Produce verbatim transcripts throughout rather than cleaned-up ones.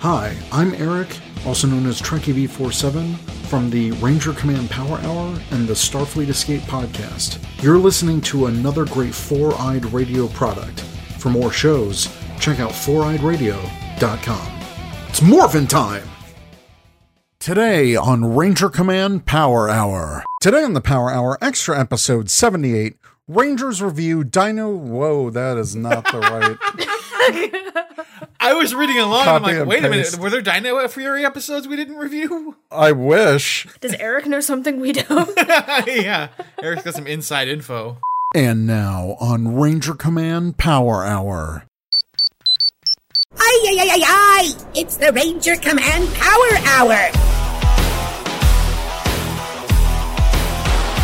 Hi, I'm Eric, also known as Trekkie V forty-seven, from the Ranger Command Power Hour and the Starfleet Escape podcast. You're listening to another great Four-Eyed Radio product. For more shows, check out four eyed radio dot com. It's Morphin time! Today on Ranger Command Power Hour. Today on the Power Hour Extra Episode seventy-eight, Rangers review Dino... Whoa, that is not the right... I was reading along and I'm like, wait a minute, were there Dino Fury episodes we didn't review? I wish. Does Eric know something we don't? Yeah, Eric's got some inside info. And now on Ranger Command Power Hour. Ay, ay, ay, ay, ay! It's the Ranger Command Power Hour!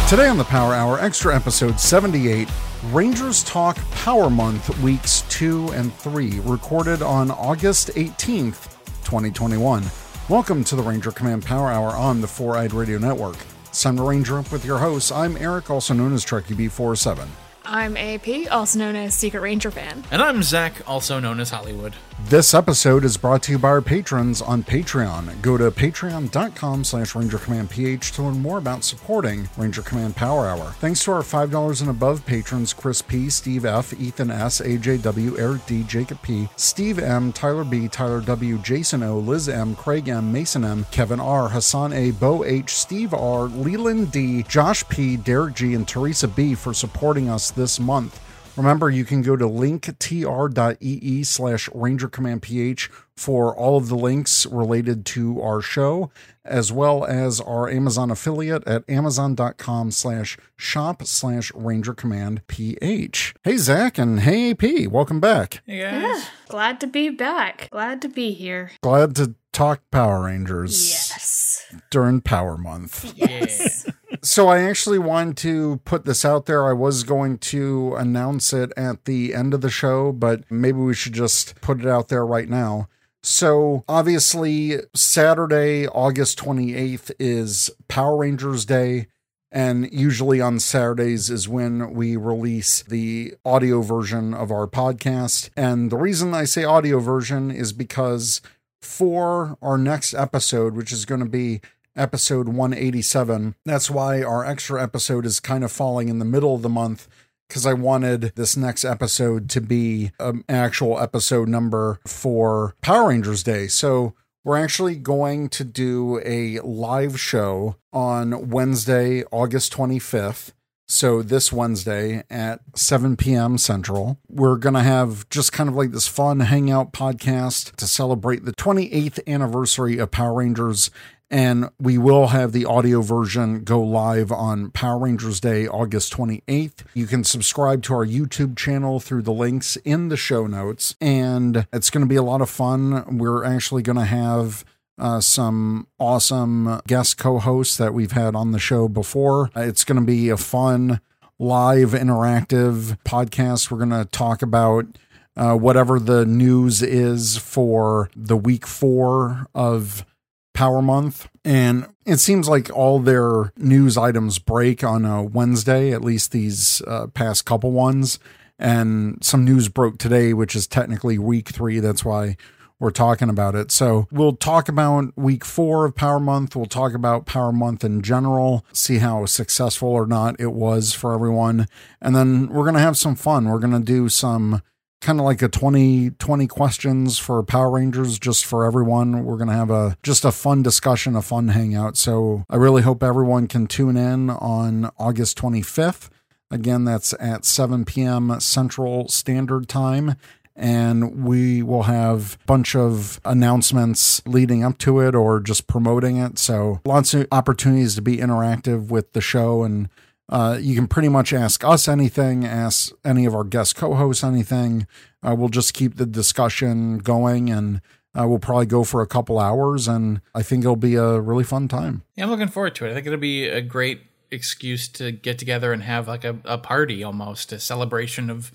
Today on the Power Hour Extra Episode seventy-eight, Rangers Talk Power Month Weeks two and three, recorded on August eighteenth, twenty twenty-one. Welcome to the Ranger Command Power Hour on the Four-Eyed Radio Network. It's time to Ranger Up with your hosts. I'm Eric, also known as Trekkie B forty-seven. I'm A P, also known as Secret Ranger Fan. And I'm Zach, also known as Hollywood. This episode is brought to you by our patrons on Patreon. Go to patreon.com slash Ranger Command PH to learn more about supporting Ranger Command Power Hour. Thanks to our five dollars and above patrons, Chris P, Steve F, Ethan S, A J W, Eric D, Jacob P, Steve M, Tyler B, Tyler W, Jason O, Liz M, Craig M, Mason M, Kevin R, Hassan A, Bo H, Steve R, Leland D, Josh P, Derek G, and Teresa B for supporting us this month. Remember, you can go to linktr.ee slash Ranger Command PH for all of the links related to our show, as well as our Amazon affiliate at amazon.com slash shop slash Ranger Command PH. Hey, Zach, and hey, A P, welcome back. Hey, guys. Yeah, glad to be back. Glad to be here. Glad to talk Power Rangers. Yes. During Power Month. Yes. Yeah. So I actually wanted to put this out there. I was going to announce it at the end of the show, but maybe we should just put it out there right now. So obviously Saturday, August twenty-eighth is Power Rangers Day. And usually on Saturdays is when we release the audio version of our podcast. And the reason I say audio version is because for our next episode, which is going to be episode one eighty-seven. That's why our extra episode is kind of falling in the middle of the month, because I wanted this next episode to be an actual episode number for Power Rangers Day. So we're actually going to do a live show on Wednesday, August twenty-fifth. So this Wednesday at seven p.m. Central, we're going to have just kind of like this fun hangout podcast to celebrate the twenty-eighth anniversary of Power Rangers. And we will have the audio version go live on Power Rangers Day, August twenty-eighth. You can subscribe to our YouTube channel through the links in the show notes. And it's going to be a lot of fun. We're actually going to have uh, some awesome guest co-hosts that we've had on the show before. It's going to be a fun, live, interactive podcast. We're going to talk about uh, whatever the news is for the week four of Power Month, and it seems like all their news items break on a Wednesday, at least these uh, past couple ones, and some news broke today, which is technically week three. That's why we're talking about it. So we'll talk about week four of Power Month. We'll talk about Power Month in general, see how successful or not it was for everyone. And then we're going to have some fun. We're going to do some kind of like a twenty, twenty questions for Power Rangers, just for everyone. We're going to have a, just a fun discussion, a fun hangout. So I really hope everyone can tune in on August twenty-fifth. Again, that's at seven p.m. Central Standard Time. And we will have a bunch of announcements leading up to it or just promoting it. So lots of opportunities to be interactive with the show, and Uh, you can pretty much ask us anything, ask any of our guest co-hosts anything. Uh, we'll just keep the discussion going, and uh, we'll probably go for a couple hours, and I think it'll be a really fun time. Yeah, I'm looking forward to it. I think it'll be a great excuse to get together and have like a, a party almost, a celebration of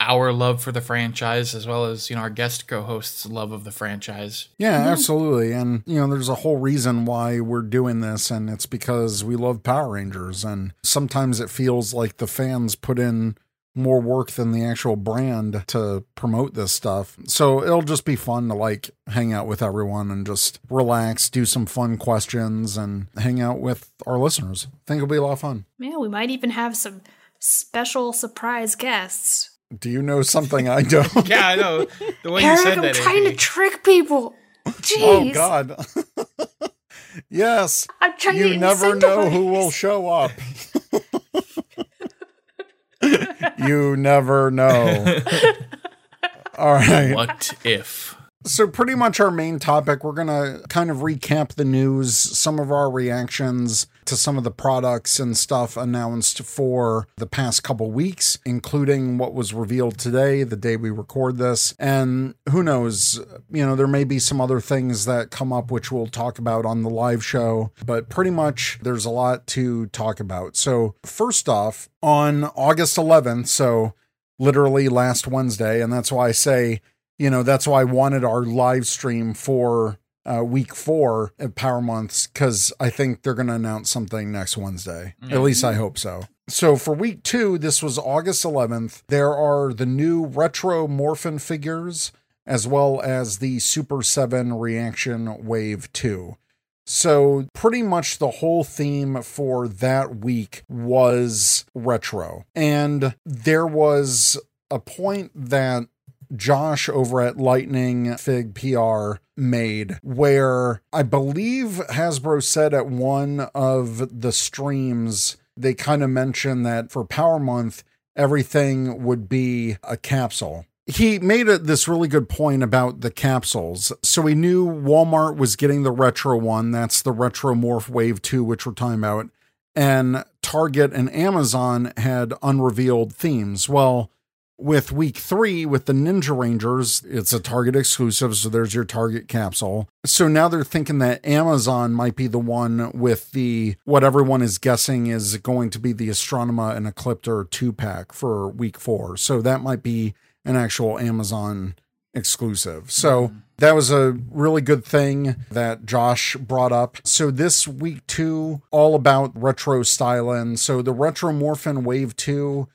our love for the franchise, as well as, you know, our guest co-hosts' love of the franchise. Yeah, mm-hmm. Absolutely. And, you know, there's a whole reason why we're doing this, and it's because we love Power Rangers. And sometimes it feels like the fans put in more work than the actual brand to promote this stuff. So it'll just be fun to like hang out with everyone and just relax, do some fun questions and hang out with our listeners. I think it'll be a lot of fun. Yeah, we might even have some special surprise guests. Do you know something I don't? Yeah, I know. The way Eric, you said I'm that, I'm trying to trick people. Jeez. Oh, God. Yes. I'm trying you to You never know who will show up. You never know. All right. What if? So pretty much our main topic, we're going to kind of recap the news, some of our reactions to some of the products and stuff announced for the past couple weeks, including what was revealed today, the day we record this. And who knows, you know, there may be some other things that come up, which we'll talk about on the live show, but pretty much there's a lot to talk about. So first off, on August eleventh, so literally last Wednesday, and that's why I say, you know, that's why I wanted our live stream for uh, week four of Power Month, because I think they're going to announce something next Wednesday. Mm-hmm. At least I hope so. So for week two, this was August eleventh. There are the new Retro Morphin figures, as well as the Super seven Reaction Wave two. So pretty much the whole theme for that week was retro. And there was a point that Josh over at Lightning Fig P R made, where I believe Hasbro said at one of the streams, they kind of mentioned that for Power Month, everything would be a capsule. He made a, this really good point about the capsules. So we knew Walmart was getting the retro one. That's the Retro Morph Wave two, which we're talking about. And Target and Amazon had unrevealed themes. Well, with week three, with the Ninja Rangers, it's a Target exclusive, so there's your Target capsule. So now they're thinking that Amazon might be the one with the, what everyone is guessing is going to be the Astronema and Ecliptor two-pack for week four. So that might be an actual Amazon exclusive. So that was a really good thing that Josh brought up. So this week two, all about retro styling. So the Retro Morphin Wave two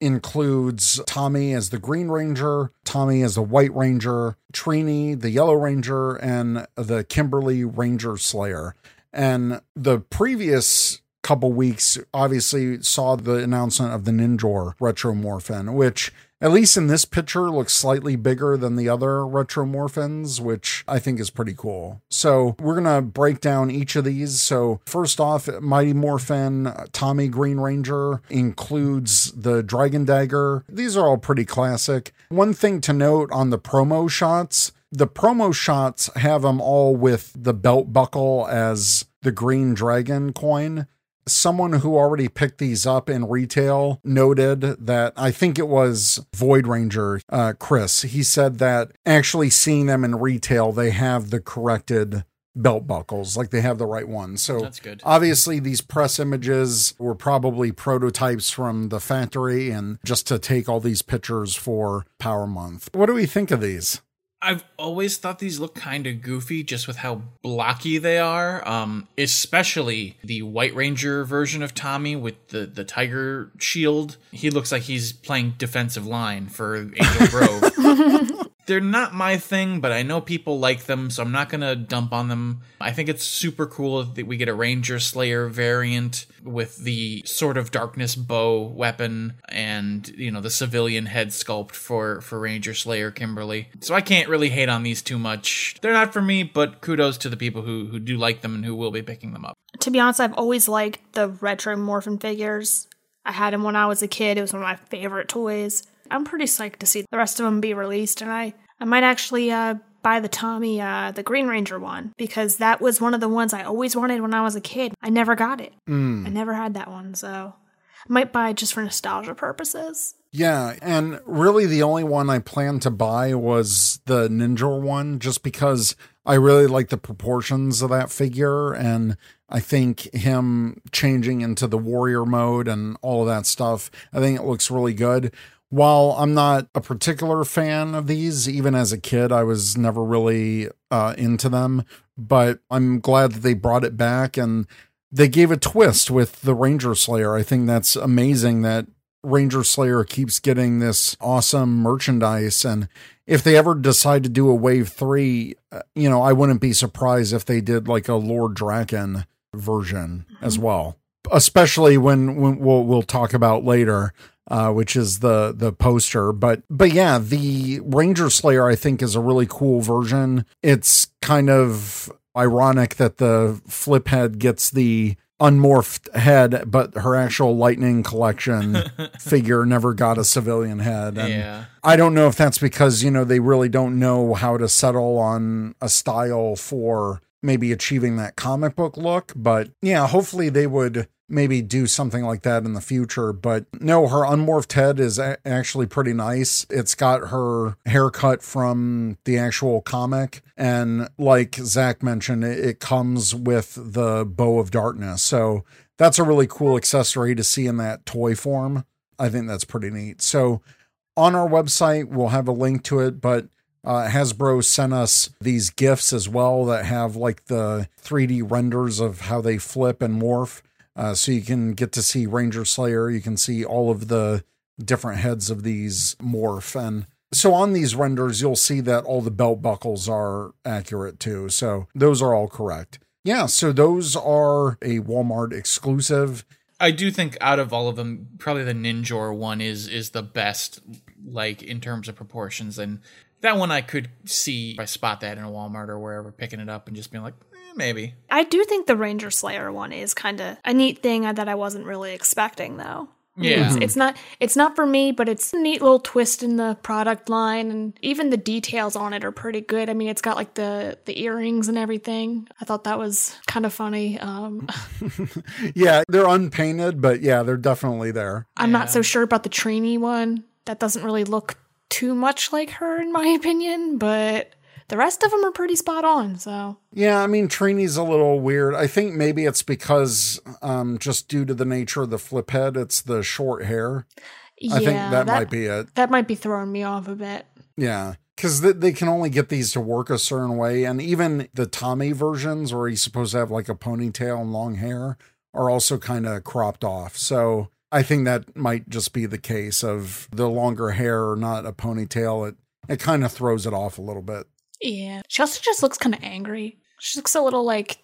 includes Tommy as the Green Ranger, Tommy as the White Ranger, Trini, the Yellow Ranger, and the Kimberly Ranger Slayer. And the previous couple weeks obviously saw the announcement of the Ninjor Retro Morphin, which at least in this picture looks slightly bigger than the other Retro Morphins, which I think is pretty cool. So we're going to break down each of these. So first off, Mighty Morphin, Tommy Green Ranger includes the Dragon Dagger. These are all pretty classic. One thing to note on the promo shots, the promo shots have them all with the belt buckle as the green dragon coin. Someone who already picked these up in retail noted that, I think it was Void Ranger, uh, Chris, he said that actually seeing them in retail, they have the corrected belt buckles, like they have the right one. So that's good. Obviously these press images were probably prototypes from the factory and just to take all these pictures for Power Month. What do we think of these? I've always thought these look kind of goofy just with how blocky they are, um, especially the White Ranger version of Tommy with the, the tiger shield. He looks like he's playing defensive line for Angel Grove. They're not my thing, but I know people like them, so I'm not going to dump on them. I think it's super cool that we get a Ranger Slayer variant with the Sword of Darkness bow weapon and, you know, the civilian head sculpt for, for Ranger Slayer Kimberly. So I can't really hate on these too much. They're not for me, but kudos to the people who, who do like them and who will be picking them up. To be honest, I've always liked the Retro Morphin figures. I had them when I was a kid. It was one of my favorite toys. I'm pretty psyched to see the rest of them be released, and I, I might actually uh, buy the Tommy, uh, the Green Ranger one, because that was one of the ones I always wanted when I was a kid. I never got it. Mm. I never had that one, so I might buy it just for nostalgia purposes. Yeah, and really the only one I planned to buy was the Ninja one, just because I really like the proportions of that figure, and I think him changing into the warrior mode and all of that stuff, I think it looks really good. While I'm not a particular fan of these, even as a kid, I was never really uh, into them, but I'm glad that they brought it back and they gave a twist with the Ranger Slayer. I think that's amazing that Ranger Slayer keeps getting this awesome merchandise, and if they ever decide to do a wave three, you know, I wouldn't be surprised if they did like a Lord Dragon version mm-hmm. as well, especially when, when we'll, we'll talk about later, uh, which is the, the poster, but, but yeah, the Ranger Slayer, I think, is a really cool version. It's kind of ironic that the flip head gets the unmorphed head, but her actual Lightning Collection figure never got a civilian head. And yeah. I don't know if that's because, you know, they really don't know how to settle on a style for maybe achieving that comic book look, but yeah, hopefully they would maybe do something like that in the future. But no, her unmorphed head is a- actually pretty nice. It's got her haircut from the actual comic. And like Zach mentioned, it, it comes with the Bow of Darkness. So that's a really cool accessory to see in that toy form. I think that's pretty neat. So on our website, we'll have a link to it, but Uh, Hasbro sent us these gifts as well that have like the three D renders of how they flip and morph. Uh, so you can get to see Ranger Slayer. You can see all of the different heads of these morph. And so on these renders, you'll see that all the belt buckles are accurate too. So those are all correct. Yeah. So those are a Walmart exclusive. I do think out of all of them, probably the Ninjor one is, is the best, like in terms of proportions, and that one I could see if I spot that in a Walmart or wherever, picking it up and just being like, eh, maybe. I do think the Ranger Slayer one is kind of a neat thing that I wasn't really expecting, though. Yeah. It's, it's not it's not for me, but it's a neat little twist in the product line, and even the details on it are pretty good. I mean, it's got like the, the earrings and everything. I thought that was kind of funny. Um, yeah, they're unpainted, but yeah, they're definitely there. I'm yeah. not so sure about the Trini one. That doesn't really look too much like her, in my opinion, but the rest of them are pretty spot on. So yeah, I mean, Trini's a little weird. I think maybe it's because um just due to the nature of the flip head, it's the short hair. Yeah, I think that, that might be it. That might be throwing me off a bit. Yeah, because th- they can only get these to work a certain way, and even the Tommy versions, where he's supposed to have like a ponytail and long hair, are also kind of cropped off. So I think that might just be the case of the longer hair or not a ponytail. It it kind of throws it off a little bit. Yeah. She also just looks kind of angry. She looks a little, like,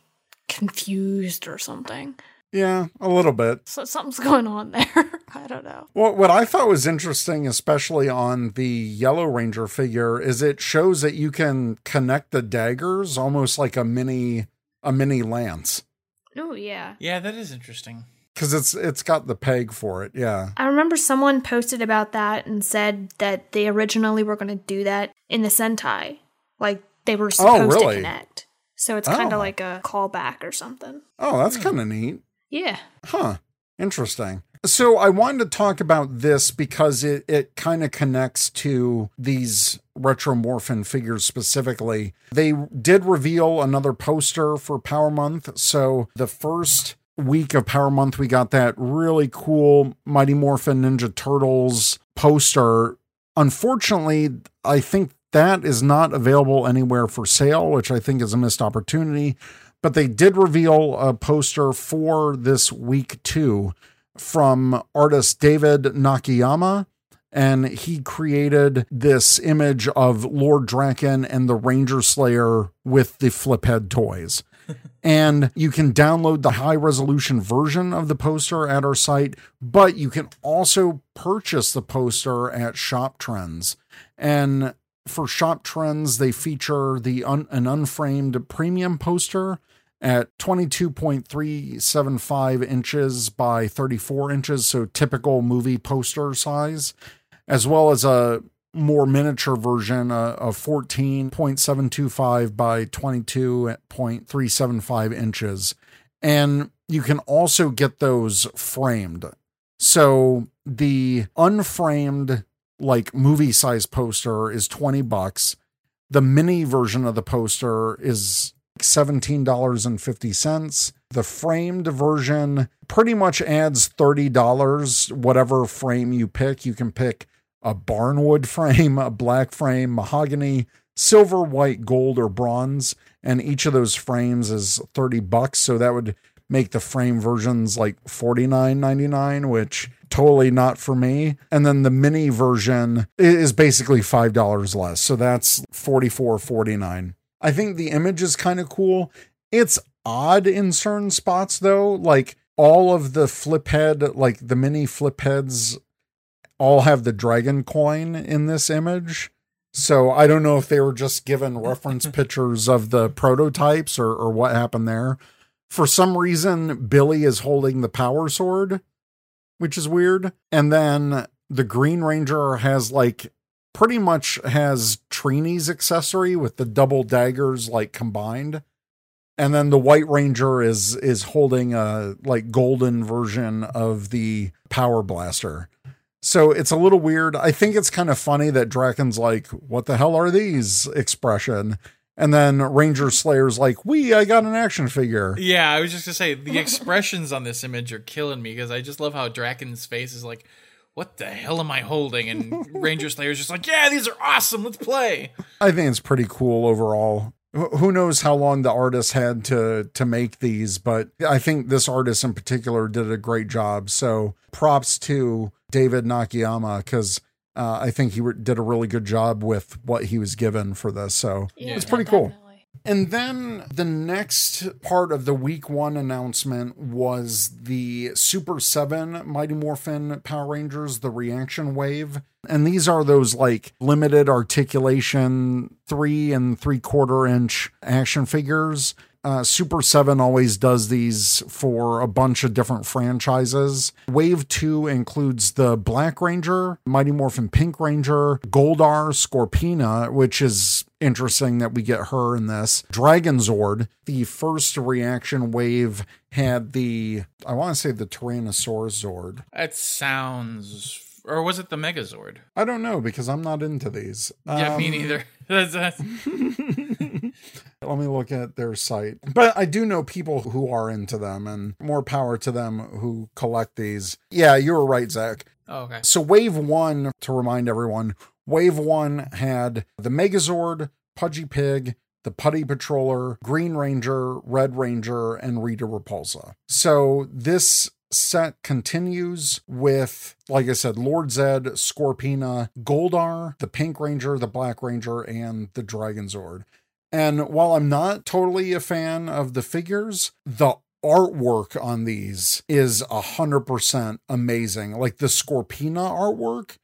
confused or something. Yeah, a little bit. So something's going on there. I don't know. Well, what I thought was interesting, especially on the Yellow Ranger figure, is it shows that you can connect the daggers almost like a mini, a mini lance. Oh, yeah. Yeah, that is interesting. Because it's it's got the peg for it, yeah. I remember someone posted about that and said that they originally were going to do that in the Sentai. Like, they were supposed oh, really? to connect. So it's oh. kind of like a callback or something. Oh, that's mm. kind of neat. Yeah. Huh. Interesting. So I wanted to talk about this because it, it kind of connects to these Retro Morphin figures specifically. They did reveal another poster for Power Month. So the first week of Power Month, we got that really cool Mighty Morphin Ninja Turtles poster. Unfortunately, I think that is not available anywhere for sale, which I think is a missed opportunity, but they did reveal a poster for this week two from artist David Nakayama, and he created this image of Lord Draken and the Ranger Slayer with the flip head toys. And you can download the high resolution version of the poster at our site, but you can also purchase the poster at Shop Trends. And for Shop Trends, they feature the un- an unframed premium poster at twenty-two point three seven five inches by thirty-four inches, so typical movie poster size, as well as a more miniature version, uh, of fourteen point seven two five by twenty-two point three seven five inches. And you can also get those framed. So the unframed, like movie size poster is twenty bucks. The mini version of the poster is seventeen dollars and fifty cents. The framed version pretty much adds thirty dollars, whatever frame you pick. You can pick a barnwood frame, a black frame, mahogany, silver, white, gold, or bronze. And each of those frames is thirty bucks. So that would make the frame versions like forty-nine ninety-nine, which totally not for me. And then the mini version is basically five dollars less. So that's forty-four forty-nine. I think the image is kind of cool. It's odd in certain spots though. Like all of the flip head, like the mini flip heads all have the dragon coin in this image. So I don't know if they were just given reference pictures of the prototypes or, or what happened there. For some reason, Billy is holding the power sword, which is weird. And then the Green Ranger has like pretty much has Trini's accessory with the double daggers like combined. And then the White Ranger is, is holding a like golden version of the power blaster. So it's a little weird. I think it's kind of funny that Draken's like, what the hell are these expression? And then Ranger Slayer's like, we, I got an action figure. Yeah, I was just going to say, the expressions on this image are killing me because I just love how Draken's face is like, what the hell am I holding? And Ranger Slayer's just like, yeah, these are awesome. Let's play. I think it's pretty cool overall. Who knows how long the artist had to to make these, but I think this artist in particular did a great job. So props to David Nakayama because uh, I think he re- did a really good job with what he was given for this. So yeah, it's pretty cool. Definitely. And then the next part of the week one announcement was the Super seven Mighty Morphin Power Rangers, the Reaction Wave. And these are those like limited articulation three and three quarter inch action figures. Uh, Super seven always does these for a bunch of different franchises. Wave two includes the Black Ranger, Mighty Morphin Pink Ranger, Goldar, Scorpina, which is interesting that we get her in this. Dragonzord. The first Reaction Wave had the, I want to say the Tyrannosaurus Zord. That sounds... Or was it the Megazord? I don't know because I'm not into these. Yeah, um, me neither. That's, that's... Let me look at their site. But I do know people who are into them and more power to them who collect these. Yeah, you were right, Zach. Oh, okay. So Wave one, to remind everyone, Wave one had the Megazord, Pudgy Pig, the Putty Patroller, Green Ranger, Red Ranger, and Rita Repulsa. So this set continues with, like I said, Lord Zedd, Scorpina, Goldar, the Pink Ranger, the Black Ranger, and the Dragonzord. And while I'm not totally a fan of the figures, the artwork on these is one hundred percent amazing. Like the Scorpina artwork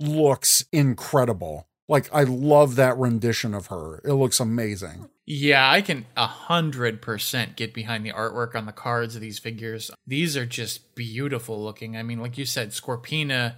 looks incredible. Like I love that rendition of her. It looks amazing. Yeah, I can one hundred percent get behind the artwork on the cards of these figures. These are just beautiful looking. I mean, like you said, Scorpina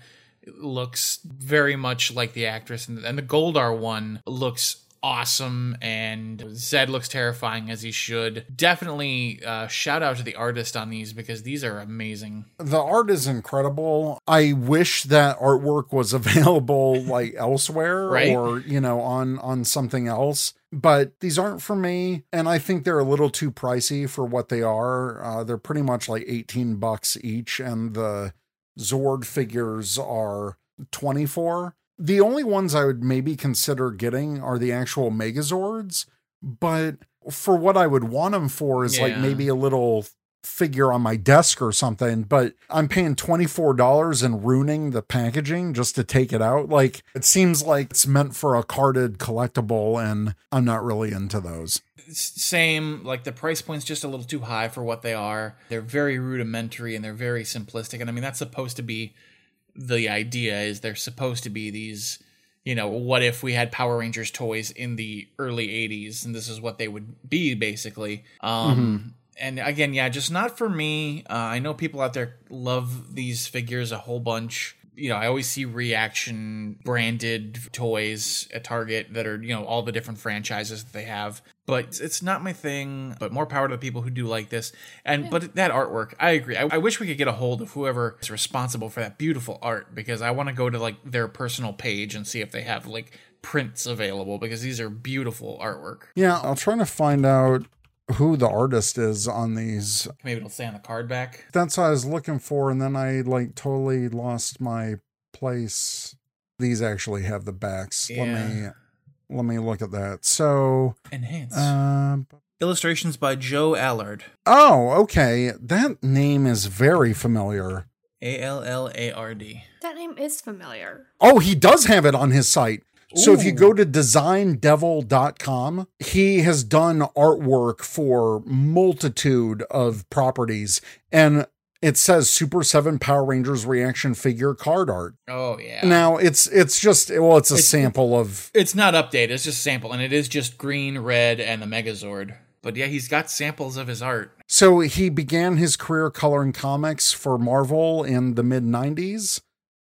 looks very much like the actress, and the Goldar one looks awesome, and Zedd looks terrifying as he should. Definitely uh, shout out to the artist on these because these are amazing. The art is incredible. I wish that artwork was available like elsewhere, right? Or, you know, on, on something else. But these aren't for me, and I think they're a little too pricey for what they are. Uh, they're pretty much like eighteen bucks each, and the Zord figures are twenty-four. The only ones I would maybe consider getting are the actual Megazords, but for what I would want them for is yeah. like maybe a little figure on my desk or something, but I'm paying twenty-four dollars and ruining the packaging just to take it out. Like it seems like it's meant for a carded collectible, and I'm not really into those. Same, like the price point's just a little too high for what they are. They're very rudimentary and they're very simplistic. And I mean, that's supposed to be the idea, is they're supposed to be these, you know, what if we had Power Rangers toys in the early eighties, and this is what they would be basically. Um, mm-hmm. And again, yeah, just not for me. Uh, I know people out there love these figures a whole bunch. You know, I always see Reaction branded toys at Target that are, you know, all the different franchises that they have. But it's not my thing, but more power to the people who do like this. And yeah. But that artwork, I agree. I, I wish we could get a hold of whoever is responsible for that beautiful art, because I want to go to like their personal page and see if they have like prints available, because these are beautiful artwork. Yeah, I'll try to find out who the artist is on these. Maybe it'll say on the card back. That's what I was looking for, and then I like totally lost my place. These actually have the backs. Yeah. Let me let me look at that. So enhance uh, illustrations by Joe Allard. Oh, okay. That name is very familiar. A L L A R D. That name is familiar. Oh, he does have it on his site. So Ooh. If you go to design devil dot com, he has done artwork for multitude of properties. And it says Super seven Power Rangers reaction figure card art. Oh, yeah. Now, it's it's just, well, it's a it's, sample of... It's not updated. It's just sample. And it is just green, red, and the Megazord. But yeah, he's got samples of his art. So he began his career coloring comics for Marvel in the mid nineties.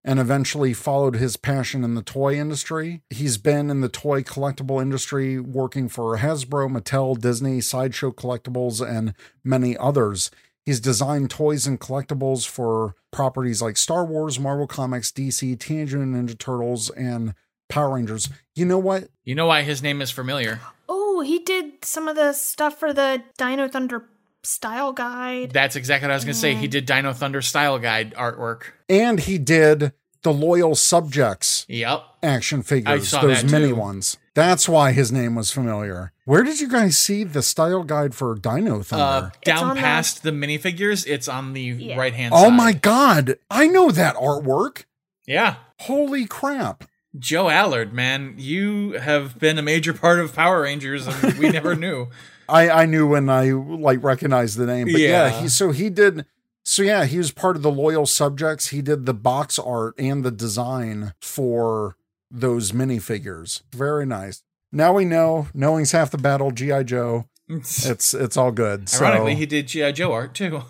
And eventually followed his passion in the toy industry. He's been in the toy collectible industry, working for Hasbro, Mattel, Disney, Sideshow Collectibles, and many others. He's designed toys and collectibles for properties like Star Wars, Marvel Comics, D C, Teenage Mutant Ninja Turtles, and Power Rangers. You know what? You know why his name is familiar? Oh, he did some of the stuff for the Dino Thunder Style Guide. That's exactly what I was going to say. He did Dino Thunder Style Guide artwork. And he did the Loyal Subjects yep. action figures, those mini ones. That's why his name was familiar. Where did you guys see the style guide for Dino Thunder? Uh, down past the minifigures, it's on the yeah. right-hand side. Oh my God. I know that artwork. Yeah. Holy crap. Joe Allard, man, you have been a major part of Power Rangers and we never knew. I, I knew when I like recognized the name, but yeah, yeah he, so he did. So yeah, he was part of the Loyal Subjects. He did the box art and the design for those minifigures. Very nice. Now we know knowing's half the battle. G I. Joe. It's, it's all good. Ironically, so. He did G I. Joe art too.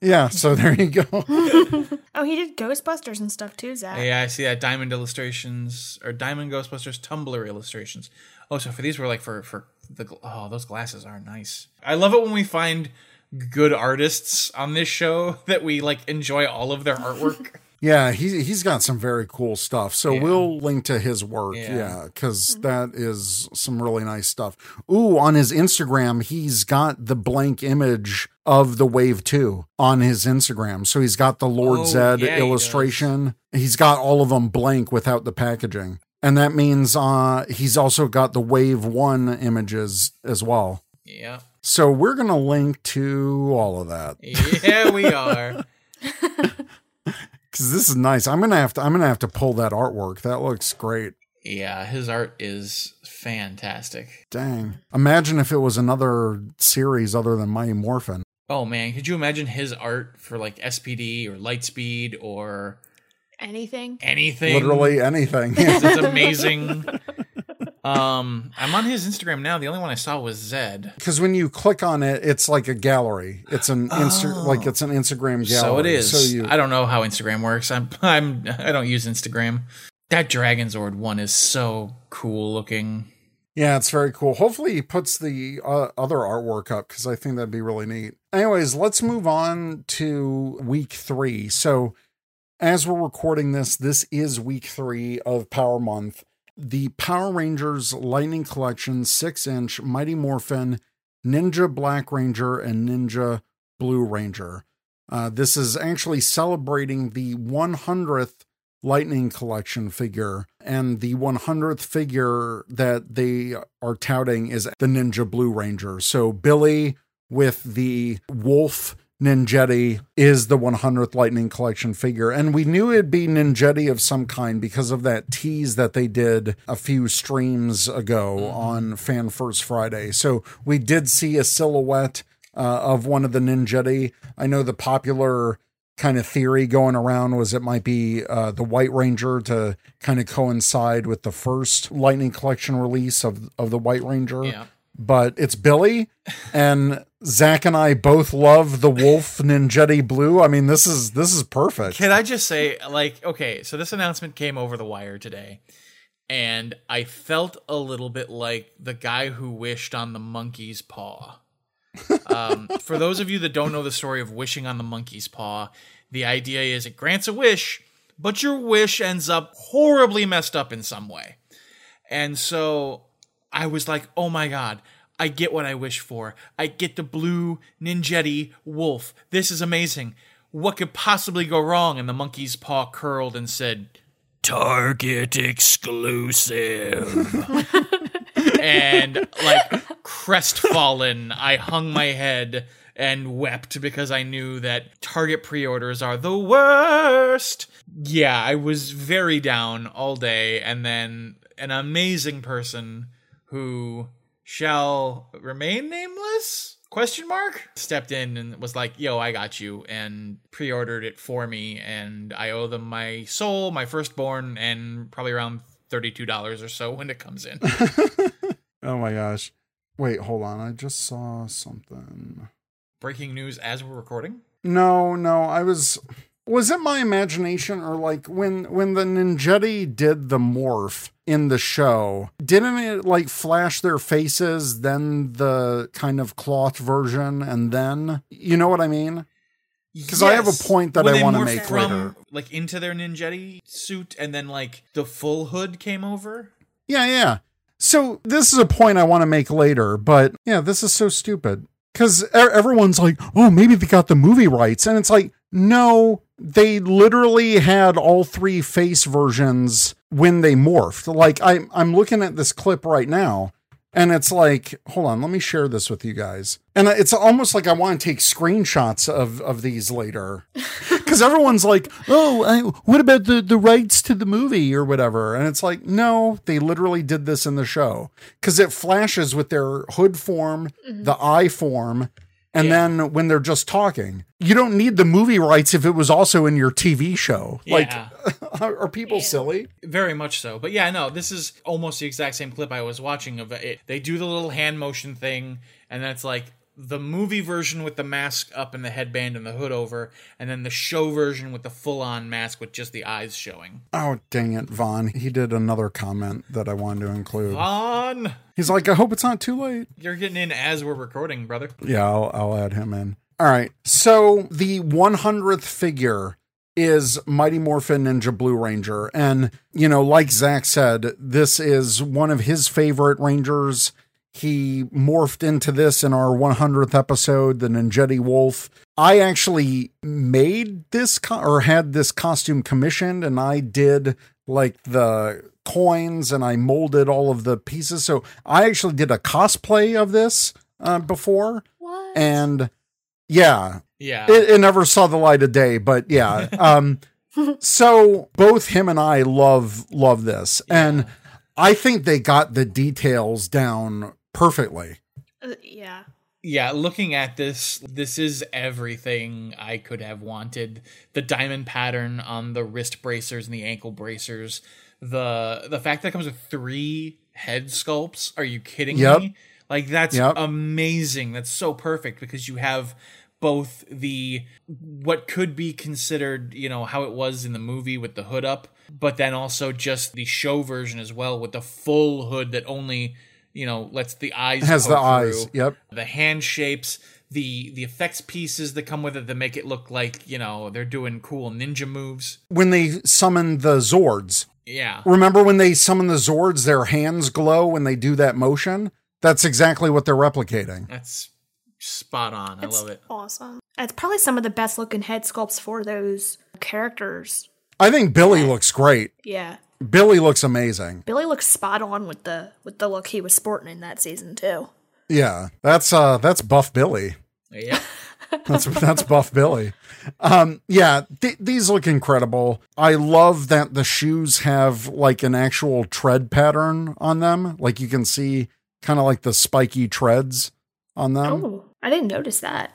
Yeah. So there you go. Oh, he did Ghostbusters and stuff too, Zach. Yeah. I see that Diamond Illustrations or Diamond Ghostbusters Tumblr illustrations. Oh, so for these were like for, for, The, oh, those glasses are nice. I love it when we find good artists on this show that we like enjoy all of their artwork. Yeah, he, he's got some very cool stuff. So yeah. We'll link to his work. Yeah, because yeah, mm-hmm. that is some really nice stuff. Ooh, on his Instagram, he's got the blank image of the Wave two on his Instagram. So he's got the Lord oh, Zedd yeah, illustration. He he's got all of them blank without the packaging. And that means uh, he's also got the Wave one images as well. Yeah. So we're going to link to all of that. Yeah, we are. Because this is nice. I'm going to have to I'm going to have to pull that artwork. That looks great. Yeah, his art is fantastic. Dang. Imagine if it was another series other than Mighty Morphin. Oh, man. Could you imagine his art for like S P D or Lightspeed or... Anything? Anything. Literally anything. It's amazing. Um, I'm on his Instagram now. The only one I saw was Zed. Because when you click on it, it's like a gallery. It's an Insta- oh. like it's an Instagram gallery. So it is. So you- I don't know how Instagram works. I'm I'm I don't use Instagram. That Dragonzord one is so cool looking. Yeah, it's very cool. Hopefully he puts the uh, other artwork up because I think that'd be really neat. Anyways, let's move on to week three. So as we're recording this, this is week three of Power Month. The Power Rangers Lightning Collection six inch Mighty Morphin, Ninja Black Ranger, and Ninja Blue Ranger. Uh, this is actually celebrating the one hundredth Lightning Collection figure, and the one hundredth figure that they are touting is the Ninja Blue Ranger. So Billy with the wolf Ninjetti is the one hundredth Lightning Collection figure, and we knew it'd be Ninjetti of some kind because of that tease that they did a few streams ago on Fan First Friday. So we did see a silhouette uh, of one of the Ninjetti. I know the popular kind of theory going around was it might be uh, the White Ranger to kind of coincide with the first Lightning Collection release of, of the White Ranger. Yeah. But it's Billy, and Zach and I both love the wolf Ninjetti Blue. I mean, this is this is perfect. Can I just say, like, okay, so this announcement came over the wire today, and I felt a little bit like the guy who wished on the monkey's paw. Um, for those of you that don't know the story of wishing on the monkey's paw, the idea is it grants a wish, but your wish ends up horribly messed up in some way. And so I was like, oh my God, I get what I wish for. I get the blue Ninjetti wolf. This is amazing. What could possibly go wrong? And the monkey's paw curled and said, Target exclusive. And like Crestfallen, I hung my head and wept because I knew that Target pre-orders are the worst. Yeah, I was very down all day, and then an amazing person who shall remain nameless? Question mark? Stepped in and was like, yo, I got you, and pre-ordered it for me, and I owe them my soul, my firstborn, and probably around thirty-two dollars or so when it comes in. Oh my gosh. Wait, hold on. I just saw something. Breaking news as we're recording? No, no. I was... Was it my imagination, or like when when the Ninjetti did the morph in the show, didn't it like flash their faces, then the kind of cloth version, and then, you know what I mean? Because yes. I have a point that when I want to make from, later. Like into their Ninjetti suit, and then like the full hood came over? Yeah, yeah. So this is a point I want to make later, but yeah, this is so stupid. Because everyone's like, oh, maybe they got the movie rights, and it's like, no, they literally had all three face versions when they morphed. Like, I'm, I'm looking at this clip right now, and it's like, hold on, let me share this with you guys. And it's almost like I want to take screenshots of, of these later. Because everyone's like, oh, I, what about the, the rights to the movie or whatever? And it's like, no, they literally did this in the show. Because it flashes with their hood form, mm-hmm. the eye form, and yeah. then when they're just talking. You don't need the movie rights if it was also in your T V show. Yeah. Like, are people yeah. silly? Very much so. But yeah, no, this is almost the exact same clip I was watching of it. They do the little hand motion thing, and that's like the movie version with the mask up and the headband and the hood over, and then the show version with the full-on mask with just the eyes showing. Oh, dang it, Vaughn. He did another comment that I wanted to include. Vaughn! He's like, I hope it's not too late. You're getting in as we're recording, brother. Yeah, I'll, I'll add him in. All right, so the hundredth figure is Mighty Morphin Ninja Blue Ranger. And, you know, like Zach said, this is one of his favorite Rangers. He morphed into this in our hundredth episode, the Ninjetti Wolf. I actually made this co- or had this costume commissioned, and I did like the coins and I molded all of the pieces. So I actually did a cosplay of this uh, before. What? And... Yeah, yeah. It, it never saw the light of day, but yeah. Um, so both him and I love love this, yeah. and I think they got the details down perfectly. Uh, yeah, yeah. Looking at this, this is everything I could have wanted. The diamond pattern on the wrist bracers and the ankle bracers. The the fact that it comes with three head sculpts. Are you kidding yep. me? Like that's yep. amazing. That's so perfect because you have both the what could be considered, you know, how it was in the movie with the hood up, but then also just the show version as well with the full hood that only, you know, lets the eyes has the through. eyes. Yep. The hand shapes, the the effects pieces that come with it that make it look like, you know, they're doing cool ninja moves. When they summon the Zords. Yeah. Remember when they summon the Zords, their hands glow when they do that motion? That's exactly what they're replicating. That's spot on. I it's love it. Awesome. It's probably some of the best looking head sculpts for those characters. I think Billy yeah. looks great. Yeah. Billy looks amazing. Billy looks spot on with the with the look he was sporting in that season too. Yeah. That's uh that's Buff Billy. Yeah. that's that's Buff Billy. Um yeah, th- these look incredible. I love that the shoes have like an actual tread pattern on them. Like you can see kind of like the spiky treads on them. Oh, I didn't notice that.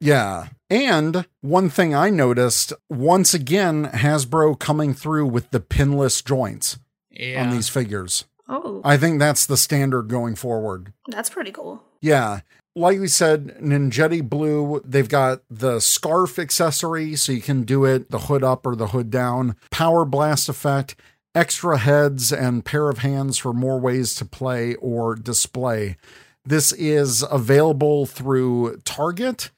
Yeah. And one thing I noticed, once again, Hasbro coming through with the pinless joints yeah. on these figures. Oh. I think that's the standard going forward. That's pretty cool. Yeah. Like we said, Ninjetti Blue, they've got the scarf accessory, so you can do it, the hood up or the hood down, power blast effect, extra heads and pair of hands for more ways to play or display. This is available through Target,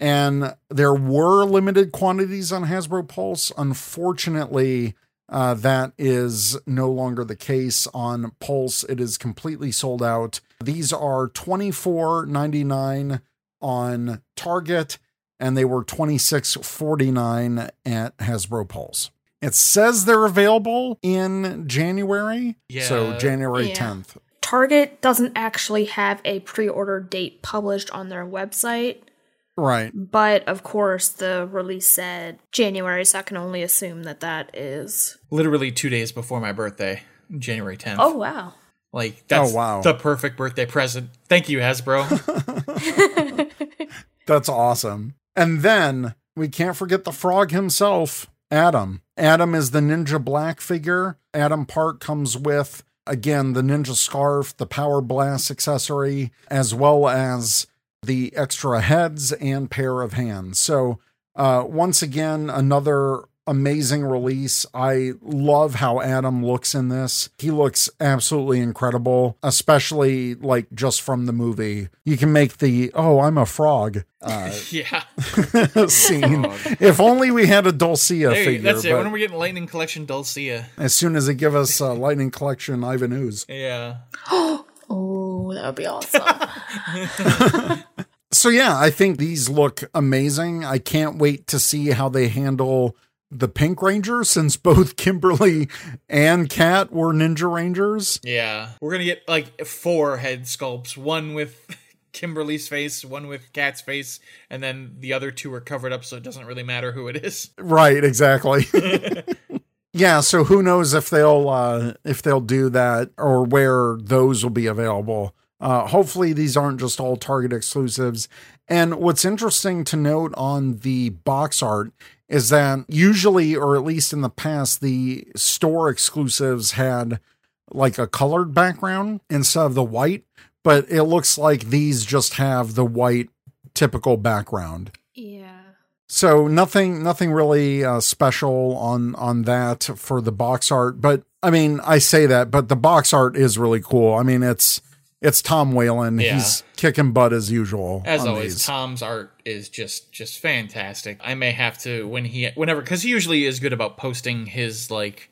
and there were limited quantities on Hasbro Pulse. Unfortunately, uh, that is no longer the case on Pulse. It is completely sold out. These are twenty-four ninety-nine on Target, and they were twenty-six forty-nine at Hasbro Pulse. It says they're available in January, yeah. so January yeah. tenth. Target doesn't actually have a pre-order date published on their website. Right. But, of course, the release said January, so I can only assume that that is... Literally two days before my birthday, January tenth. Oh, wow. Like, that's oh, wow. the perfect birthday present. Thank you, Hasbro. That's awesome. And then, we can't forget the frog himself, Adam. Adam is the Ninja Black figure. Adam Park comes with, again, the Ninja Scarf, the Power Blast accessory, as well as the extra heads and pair of hands. So uh, once again, another amazing release. I love how Adam looks in this. He looks absolutely incredible, especially like just from the movie. You can make the, oh, I'm a frog uh, yeah. scene. Oh. If only we had a Dulcia there, figure. That's it. When are we getting Lightning Collection Dulcia? As soon as they give us uh, Lightning Collection Ivan Ooze. Yeah. Oh, that would be awesome. So yeah, I think these look amazing. I can't wait to see how they handle the Pink Ranger, since both Kimberly and Kat were Ninja Rangers. Yeah. We're going to get like four head sculpts, one with Kimberly's face, one with Kat's face, and then the other two are covered up, so it doesn't really matter who it is. Right, exactly. Yeah, so who knows if they'll uh, if they'll do that or where those will be available. Uh, hopefully these aren't just all Target exclusives. And what's interesting to note on the box art is that usually, or at least in the past, the store exclusives had like a colored background instead of the white, but it looks like these just have the white typical background. Yeah. So nothing, nothing really uh, special on, on that for the box art. But I mean, I say that, but the box art is really cool. I mean, it's, it's Tom Whalen. Yeah. He's kicking butt as usual. As always, these. Tom's art is just, just fantastic. I may have to, when he, whenever, cause he usually is good about posting his like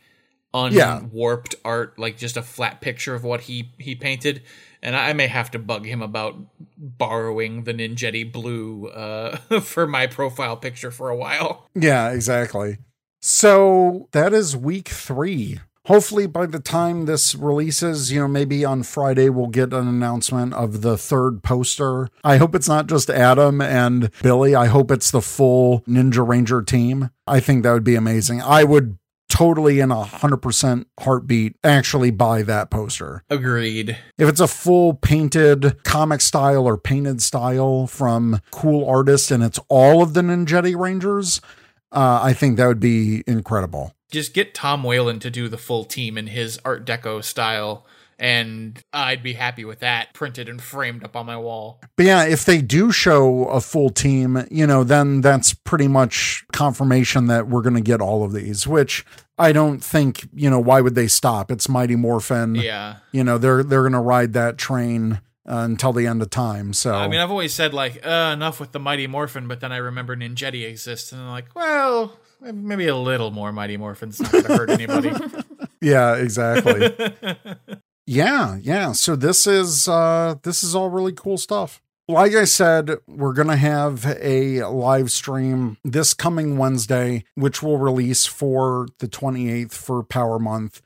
unwarped yeah. art, like just a flat picture of what he, he painted. And I may have to bug him about borrowing the Ninjetti blue uh, for my profile picture for a while. Yeah, exactly. So that is week three. Hopefully by the time this releases, you know, maybe on Friday, we'll get an announcement of the third poster. I hope it's not just Adam and Billy. I hope it's the full Ninja Ranger team. I think that would be amazing. I would totally in a hundred percent heartbeat actually buy that poster. Agreed. If it's a full painted comic style or painted style from cool artists and it's all of the Ninjetti Rangers, uh, I think that would be incredible. Just get Tom Whalen to do the full team in his Art Deco style, and I'd be happy with that, printed and framed up on my wall. But yeah, if they do show a full team, you know, then that's pretty much confirmation that we're going to get all of these, which I don't think, you know, why would they stop? It's Mighty Morphin. Yeah. You know, they're, they're going to ride that train uh, until the end of time. So, I mean, I've always said like, uh, enough with the Mighty Morphin, but then I remember Ninjetti exists and I'm like, well, maybe a little more Mighty Morphin's not going to hurt anybody. Yeah, exactly. Yeah, yeah. So this is uh, this is all really cool stuff. Like I said, we're going to have a live stream this coming Wednesday, which will release for the twenty-eighth for Power Month.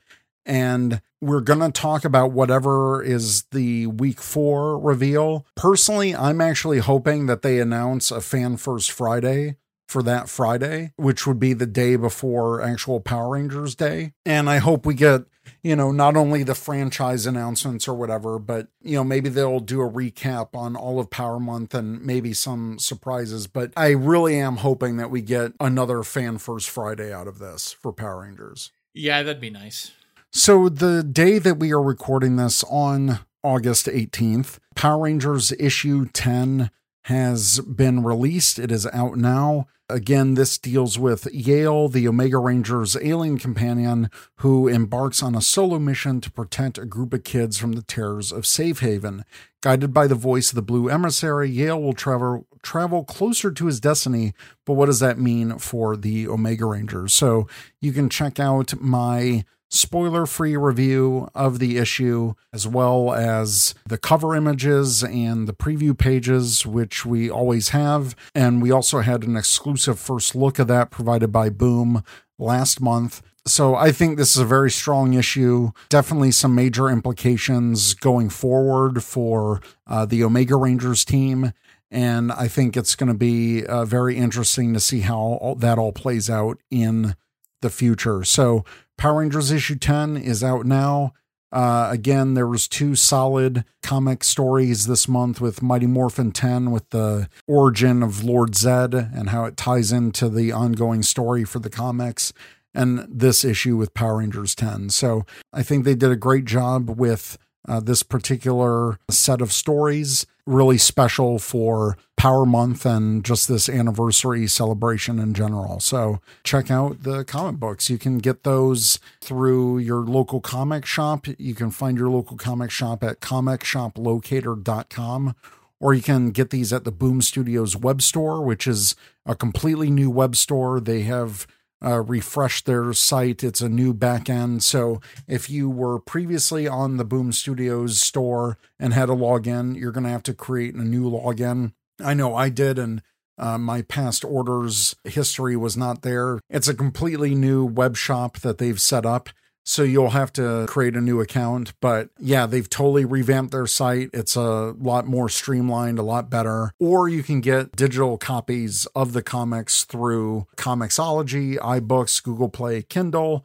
And we're going to talk about whatever is the week four reveal. Personally, I'm actually hoping that they announce a Fan First Friday for that Friday, which would be the day before actual Power Rangers Day. And I hope we get, you know, not only the franchise announcements or whatever, but, you know, maybe they'll do a recap on all of Power Month and maybe some surprises. But I really am hoping that we get another Fan First Friday out of this for Power Rangers. Yeah, that'd be nice. So the day that we are recording this on August eighteenth, Power Rangers issue ten has been released. It is out now. Again, this deals with Yale, the Omega Ranger's alien companion, who embarks on a solo mission to protect a group of kids from the terrors of Safe Haven. Guided by the voice of the Blue Emissary, Yale will travel travel closer to his destiny. But what does that mean for the Omega Rangers? So you can check out my spoiler-free review of the issue, as well as the cover images and the preview pages, which we always have. And we also had an exclusive first look of that provided by Boom last month. So I think this is a very strong issue. Definitely some major implications going forward for uh, the Omega Rangers team. And I think it's going to be uh, very interesting to see how all, that all plays out in the future. So Power Rangers issue ten is out now. Uh, again, there was two solid comic stories this month with Mighty Morphin ten with the origin of Lord Zedd and how it ties into the ongoing story for the comics, and this issue with Power Rangers ten. So I think they did a great job with uh, this particular set of stories, really special for Power Month and just this anniversary celebration in general. So check out the comic books. You can get those through your local comic shop. You can find your local comic shop at comic shop locator dot com, or you can get these at the Boom Studios web store, which is a completely new web store. They have Uh, refreshed their site. It's a new back end. So if you were previously on the Boom Studios store and had a login, you're going to have to create a new login. I know I did, and uh, my past orders history was not there. It's a completely new web shop that they've set up. So you'll have to create a new account. But yeah, they've totally revamped their site. It's a lot more streamlined, a lot better. Or you can get digital copies of the comics through Comixology, iBooks, Google Play, Kindle.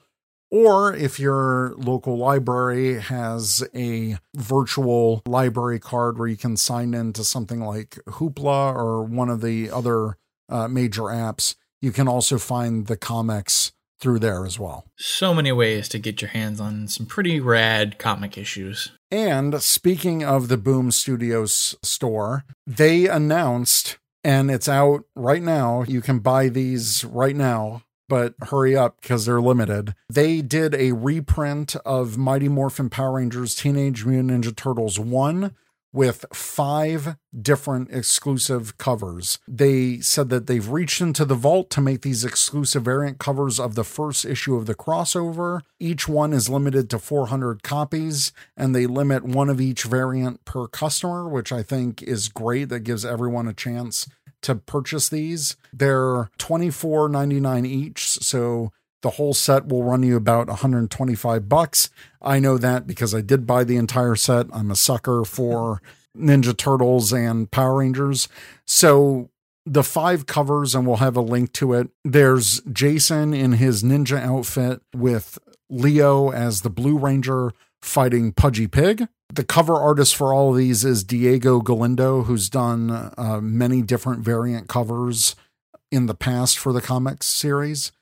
Or if your local library has a virtual library card where you can sign into something like Hoopla or one of the other uh, major apps, you can also find the comics through there as well. So many ways to get your hands on some pretty rad comic issues. And speaking of the Boom Studios store, they announced, and it's out right now, you can buy these right now, but hurry up because they're limited. They did a reprint of Mighty Morphin Power Rangers Teenage Mutant Ninja Turtles one with five different exclusive covers. They said that they've reached into the vault to make these exclusive variant covers of the first issue of the crossover. Each one is limited to four hundred copies, and they limit one of each variant per customer, which I think is great. That gives everyone a chance to purchase these. They're twenty-four ninety-nine each, so the whole set will run you about one hundred twenty-five bucks. I know that because I did buy the entire set. I'm a sucker for Ninja Turtles and Power Rangers. So the five covers, and we'll have a link to it. There's Jason in his ninja outfit with Leo as the Blue Ranger fighting Pudgy Pig. The cover artist for all of these is Diego Galindo, who's done uh, many different variant covers in the past for the comics series.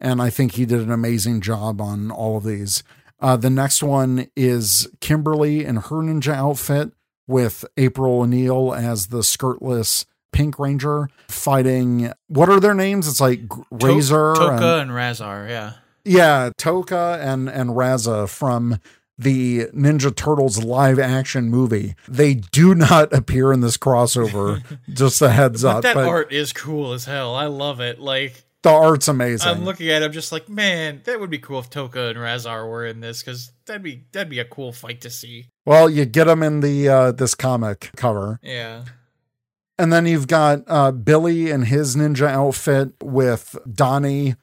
And I think he did an amazing job on all of these. Uh, the next one is Kimberly in her ninja outfit with April O'Neil as the skirtless Pink Ranger fighting. What are their names? It's like Razor. To- Toka and, and Razar, yeah. Yeah, Toka and, and Raza from the Ninja Turtles live action movie. They do not appear in this crossover, just a heads but up. That but that art is cool as hell. I love it. Like, the art's amazing. I'm looking at it, I'm just like, man, that would be cool if Toka and Razar were in this, because that'd be that'd be a cool fight to see. Well, you get them in the uh, this comic cover. Yeah. And then you've got uh, Billy in his ninja outfit with Donnie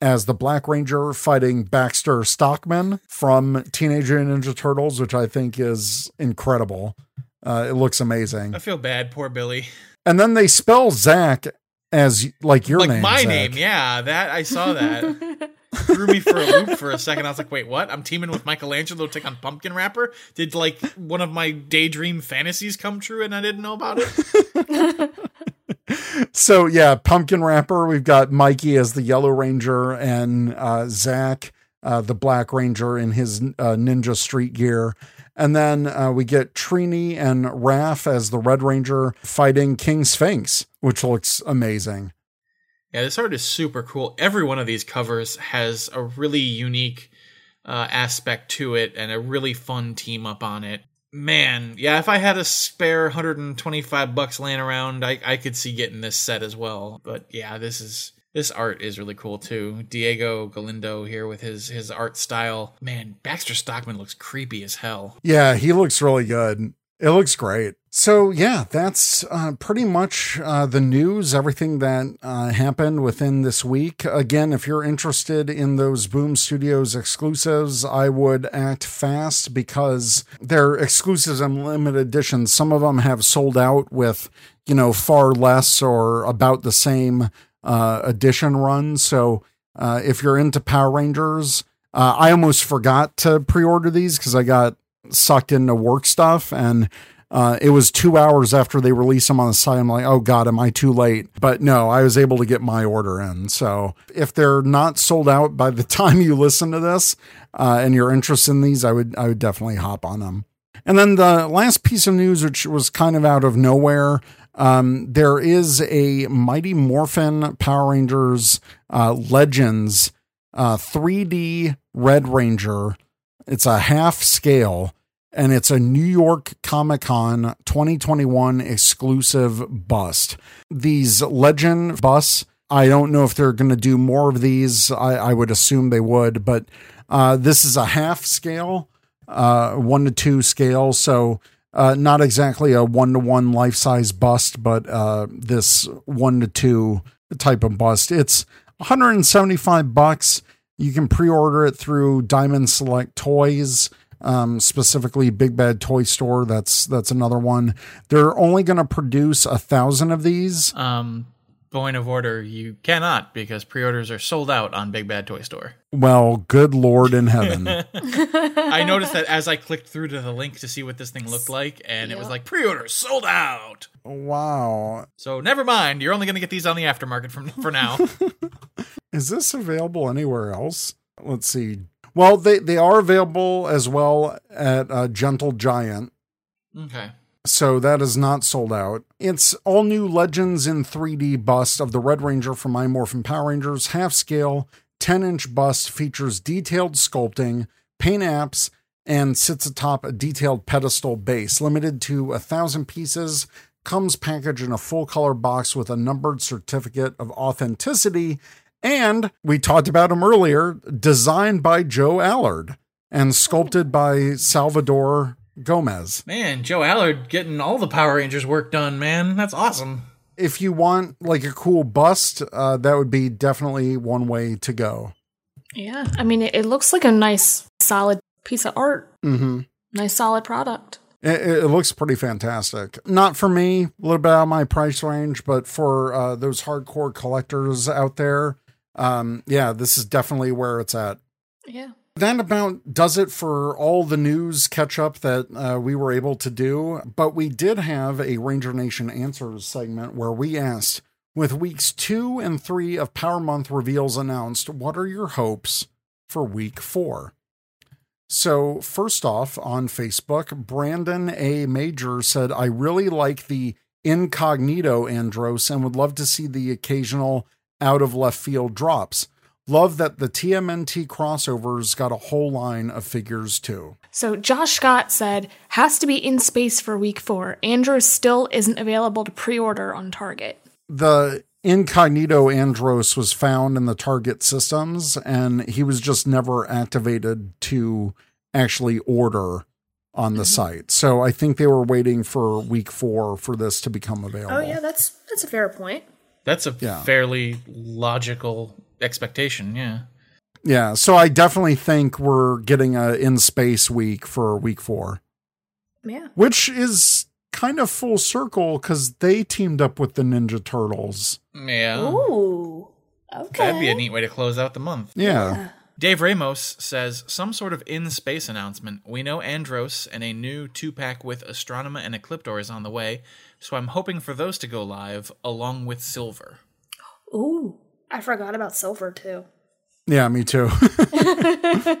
as the Black Ranger fighting Baxter Stockman from Teenage Mutant Ninja Turtles, which I think is incredible. Uh, it looks amazing. I feel bad, poor Billy. And then they spell Zach as like your like name, my Zach. Name, yeah. That I saw that threw me for a loop for a second. I was like, "Wait, what? I'm teaming with Michelangelo to take on Pumpkin Rapper? Did like one of my daydream fantasies come true and I didn't know about it?" So yeah, Pumpkin Rapper. We've got Mikey as the Yellow Ranger and uh, Zach, uh, the Black Ranger, in his uh, ninja street gear. And then uh, we get Trini and Raph as the Red Ranger fighting King Sphinx, which looks amazing. Yeah, this art is super cool. Every one of these covers has a really unique uh, aspect to it and a really fun team up on it. Man, yeah, if I had a spare one hundred twenty-five bucks laying around, I, I could see getting this set as well. But yeah, this is... This art is really cool, too. Diego Galindo here with his his art style. Man, Baxter Stockman looks creepy as hell. Yeah, he looks really good. It looks great. So yeah, that's uh, pretty much uh, the news, everything that uh, happened within this week. Again, if you're interested in those Boom Studios exclusives, I would act fast because they're exclusives and limited editions. Some of them have sold out with, you know, far less or about the same uh, edition run. So uh, if you're into Power Rangers, uh, I almost forgot to pre-order these because I got sucked into work stuff, and uh it was two hours after they released them on the site. I'm like, oh god, am I too late? But no, I was able to get my order in. So if they're not sold out by the time you listen to this uh and you're interested in these, I would I would definitely hop on them. And then the last piece of news, which was kind of out of nowhere, um there is a Mighty Morphin Power Rangers uh Legends uh three D Red Ranger. It's a half scale, and it's a New York Comic-Con twenty twenty-one exclusive bust. These legend busts, I don't know if they're going to do more of these. I, I would assume they would, but uh, this is a half scale, uh, one to two scale. So uh, not exactly a one to one life-size bust, but uh, this one to two type of bust. It's one hundred seventy-five bucks. You can pre-order it through Diamond Select Toys, um, specifically Big Bad Toy Store. That's that's another one. They're only going to produce a thousand of these. Um, point of order, you cannot, because pre-orders are sold out on Big Bad Toy Store. Well, good Lord in heaven. I noticed that as I clicked through to the link to see what this thing looked like, and yep. It was like, pre-orders sold out. Wow. So never mind. You're only going to get these on the aftermarket from for now. Is this available anywhere else? Let's see. Well, they, they are available as well at uh, Gentle Giant. Okay. So that is not sold out. It's all new Legends in three D bust of the Red Ranger from My Morphin Power Rangers. Half scale, ten inch bust features detailed sculpting, paint apps, and sits atop a detailed pedestal base. Limited to a thousand pieces. Comes packaged in a full color box with a numbered certificate of authenticity. And we talked about him earlier, designed by Joe Allard and sculpted by Salvador Gomez. Man, Joe Allard getting all the Power Rangers work done, man. That's awesome. If you want like a cool bust, uh, that would be definitely one way to go. Yeah. I mean, it looks like a nice, solid piece of art. Mm-hmm. Nice, solid product. It, it looks pretty fantastic. Not for me, a little bit out of my price range, but for uh, those hardcore collectors out there, Um, yeah, this is definitely where it's at. Yeah. That about does it for all the news catch up that uh, we were able to do, but we did have a Ranger Nation Answers segment where we asked, with weeks two and three of Power Month reveals announced, what are your hopes for week four? So first off, on Facebook, Brandon A. Major said, I really like the incognito Andros and would love to see the occasional out of left field drops. Love that the T M N T crossovers got a whole line of figures too. So Josh Scott said, has to be in space for week four. Andros still isn't available to pre-order on Target. The incognito Andros was found in the Target systems, and he was just never activated to actually order on the mm-hmm. site. So I think they were waiting for week four for this to become available. Oh yeah, that's that's a fair point. That's a yeah. fairly logical expectation, yeah. Yeah, so I definitely think we're getting a in-space week for week four. Yeah. Which is kind of full circle because they teamed up with the Ninja Turtles. Yeah. Ooh, okay. That'd be a neat way to close out the month. Yeah. yeah. Dave Ramos says, some sort of in-space announcement. We know Andros and a new two-pack with Astronema and Ecliptor is on the way, so I'm hoping for those to go live along with Silver. Ooh, I forgot about Silver, too. Yeah, me too. uh,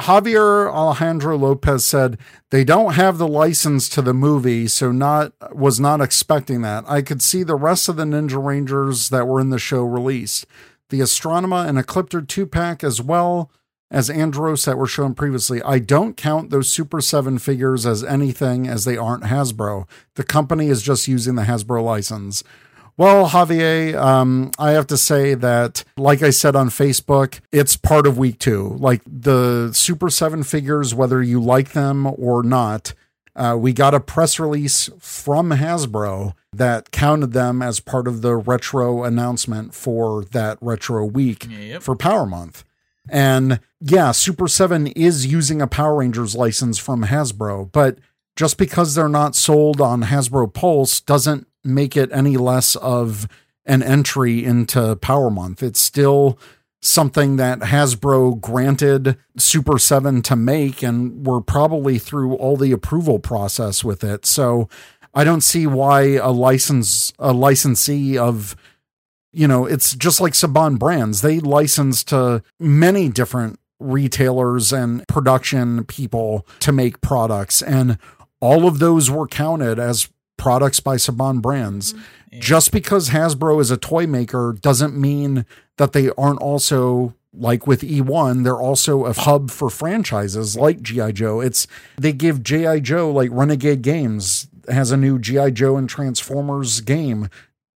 Javier Alejandro Lopez said, they don't have the license to the movie, so not was not expecting that. I could see the rest of the Ninja Rangers that were in the show released. The Astronema and Ecliptor two-pack, as well as Andros that were shown previously. I don't count those Super seven figures as anything, as they aren't Hasbro. The company is just using the Hasbro license. Well, Javier, um, I have to say that, like I said on Facebook, it's part of week two. Like the Super seven figures, whether you like them or not, Uh, we got a press release from Hasbro that counted them as part of the retro announcement for that retro week yep. for Power Month. And yeah, Super seven is using a Power Rangers license from Hasbro, but just because they're not sold on Hasbro Pulse doesn't make it any less of an entry into Power Month. It's still something that Hasbro granted Super seven to make, and we're probably through all the approval process with it. So I don't see why a license, a licensee of, you know, it's just like Saban Brands. They license to many different retailers and production people to make products. And all of those were counted as products by Saban Brands. Mm-hmm. Just because Hasbro is a toy maker doesn't mean that they aren't also, like with E one, they're also a hub for franchises like G I. Joe. It's they give G I. Joe, like Renegade Games has a new G I. Joe and Transformers game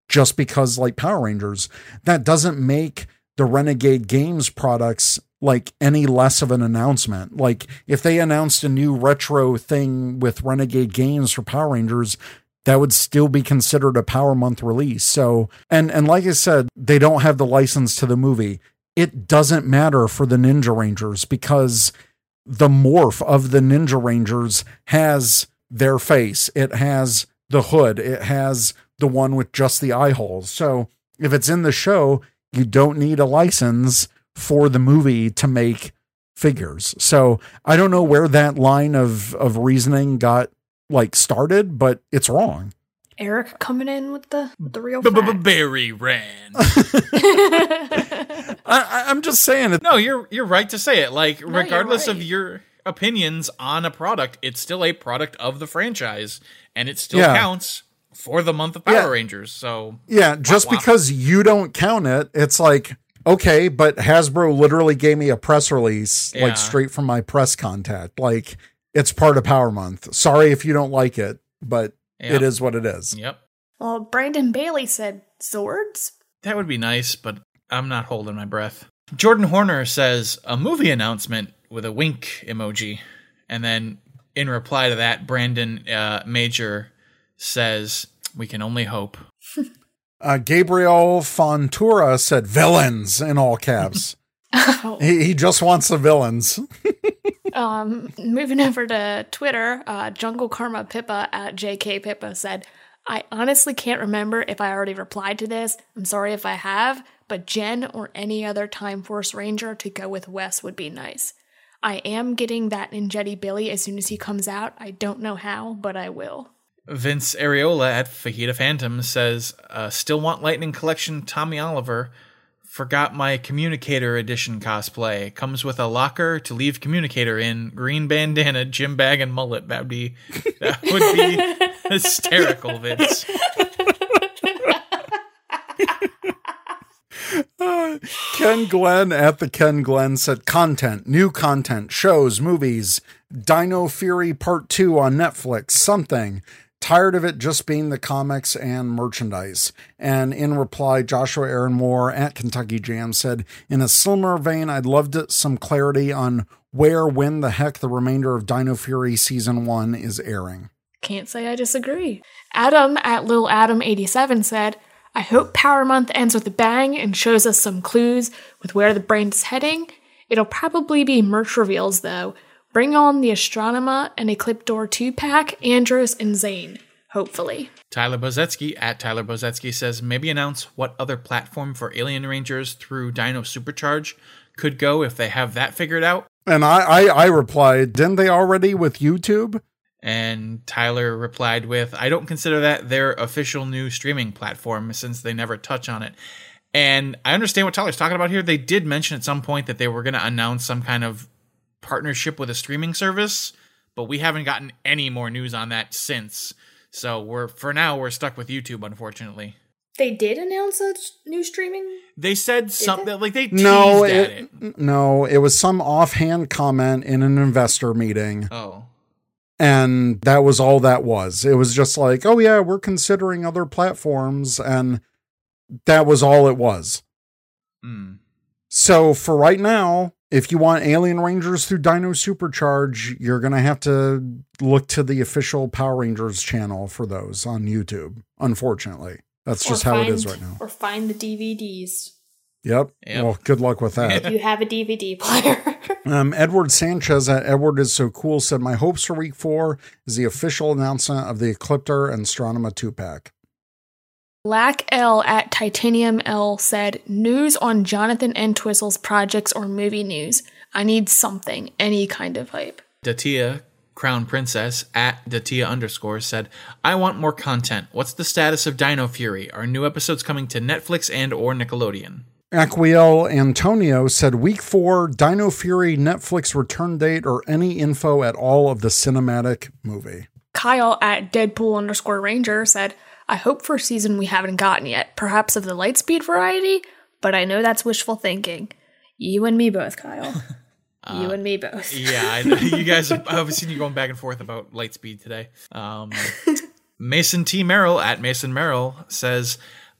just because, like Power Rangers. That doesn't make the Renegade Games products like any less of an announcement. Like if they announced a new retro thing with Renegade Games for Power Rangers, that would still be considered a Power Month release. So, and, and like I said, they don't have the license to the movie. It doesn't matter for the Ninja Rangers because the morph of the Ninja Rangers has their face. It has the hood. It has the one with just the eye holes. So if it's in the show, you don't need a license for the movie to make figures. So I don't know where that line of, of reasoning got like started, but it's wrong. Eric coming in with the with the real Barry Rand. I, I'm just saying it. No, you're you're right to say it. Like no, regardless right. of your opinions on a product, it's still a product of the franchise, and it still yeah. counts for the month of Power yeah. Rangers. So yeah, just wah-wah. because you don't count it, it's like okay, but Hasbro literally gave me a press release yeah. like straight from my press contact, like. It's part of Power Month. Sorry if you don't like it, but yep. it is what it is. Yep. Well, Brandon Bailey said swords. That would be nice, but I'm not holding my breath. Jordan Horner says a movie announcement with a wink emoji. And then in reply to that, Brandon uh, Major says, we can only hope. uh, Gabriel Fontura said villains in all caps. oh. he, he just wants the villains. Um, moving over to Twitter, uh, Jungle Karma Pippa at J K Pippa said, I honestly can't remember if I already replied to this. I'm sorry if I have, but Jen or any other Time Force Ranger to go with Wes would be nice. I am getting that Ninjetti Billy as soon as he comes out. I don't know how, but I will. Vince Areola at Fajita Phantom says, uh, still want Lightning Collection Tommy Oliver. Forgot my Communicator Edition cosplay. Comes with a locker to leave Communicator in, green bandana, gym bag, and mullet. That would be, that would be hysterical, Vince. uh, Ken Glenn at the Ken Glenn said, content, new content, shows, movies, Dino Fury Part two on Netflix, something. Tired of it just being the comics and merchandise. And in reply, Joshua Aaron Moore at Kentucky Jam said, in a similar vein, I'd love some clarity on where, when the heck the remainder of Dino Fury Season one is airing. Can't say I disagree. Adam at Lil Adam eighty-seven said, I hope Power Month ends with a bang and shows us some clues with where the brand is heading. It'll probably be merch reveals, though. Bring on the Astronema and Ecliptor two-pack, Andros and Zane, hopefully. Tyler Bozetsky at Tyler Bozetsky says, maybe announce what other platform for Alien Rangers through Dino Supercharge could go if they have that figured out. And I, I, I replied, didn't they already with YouTube? And Tyler replied with, I don't consider that their official new streaming platform since they never touch on it. And I understand what Tyler's talking about here. They did mention at some point that they were going to announce some kind of partnership with a streaming service, but we haven't gotten any more news on that since. So we're for now we're stuck with YouTube, unfortunately. They did announce a new streaming? They said something like they teased no, it, at it. No, it was some offhand comment in an investor meeting. Oh. And that was all that was. It was just like, "Oh yeah, we're considering other platforms," and that was all it was. Mm. So for right now, If you want Alien Rangers through Dino Supercharge, you're going to have to look to the official Power Rangers channel for those on YouTube, unfortunately. That's just how it is right now. Or find the D V Ds. Yep. Yep. Well, good luck with that. If you have a D V D player. um, Edward Sanchez at Edward Is So Cool said, my hopes for week four is the official announcement of the Ecliptor and Astronema two-pack. Black L at Titanium L said, news on Jonathan Entwistle's projects or movie news. I need something, any kind of hype. Datia, Crown Princess, at Datia underscore, said, I want more content. What's the status of Dino Fury? Are new episodes coming to Netflix and or Nickelodeon? Aquiel Antonio said, week four, Dino Fury, Netflix return date, or any info at all of the cinematic movie. Kyle at Deadpool underscore Ranger said, I hope for a season we haven't gotten yet, perhaps of the Lightspeed variety, but I know that's wishful thinking. You and me both, Kyle. uh, you and me both. Yeah, I know. You guys, I've seen you going back and forth about Lightspeed today. Um, Mason T. Merrill, at Mason Merrill, says,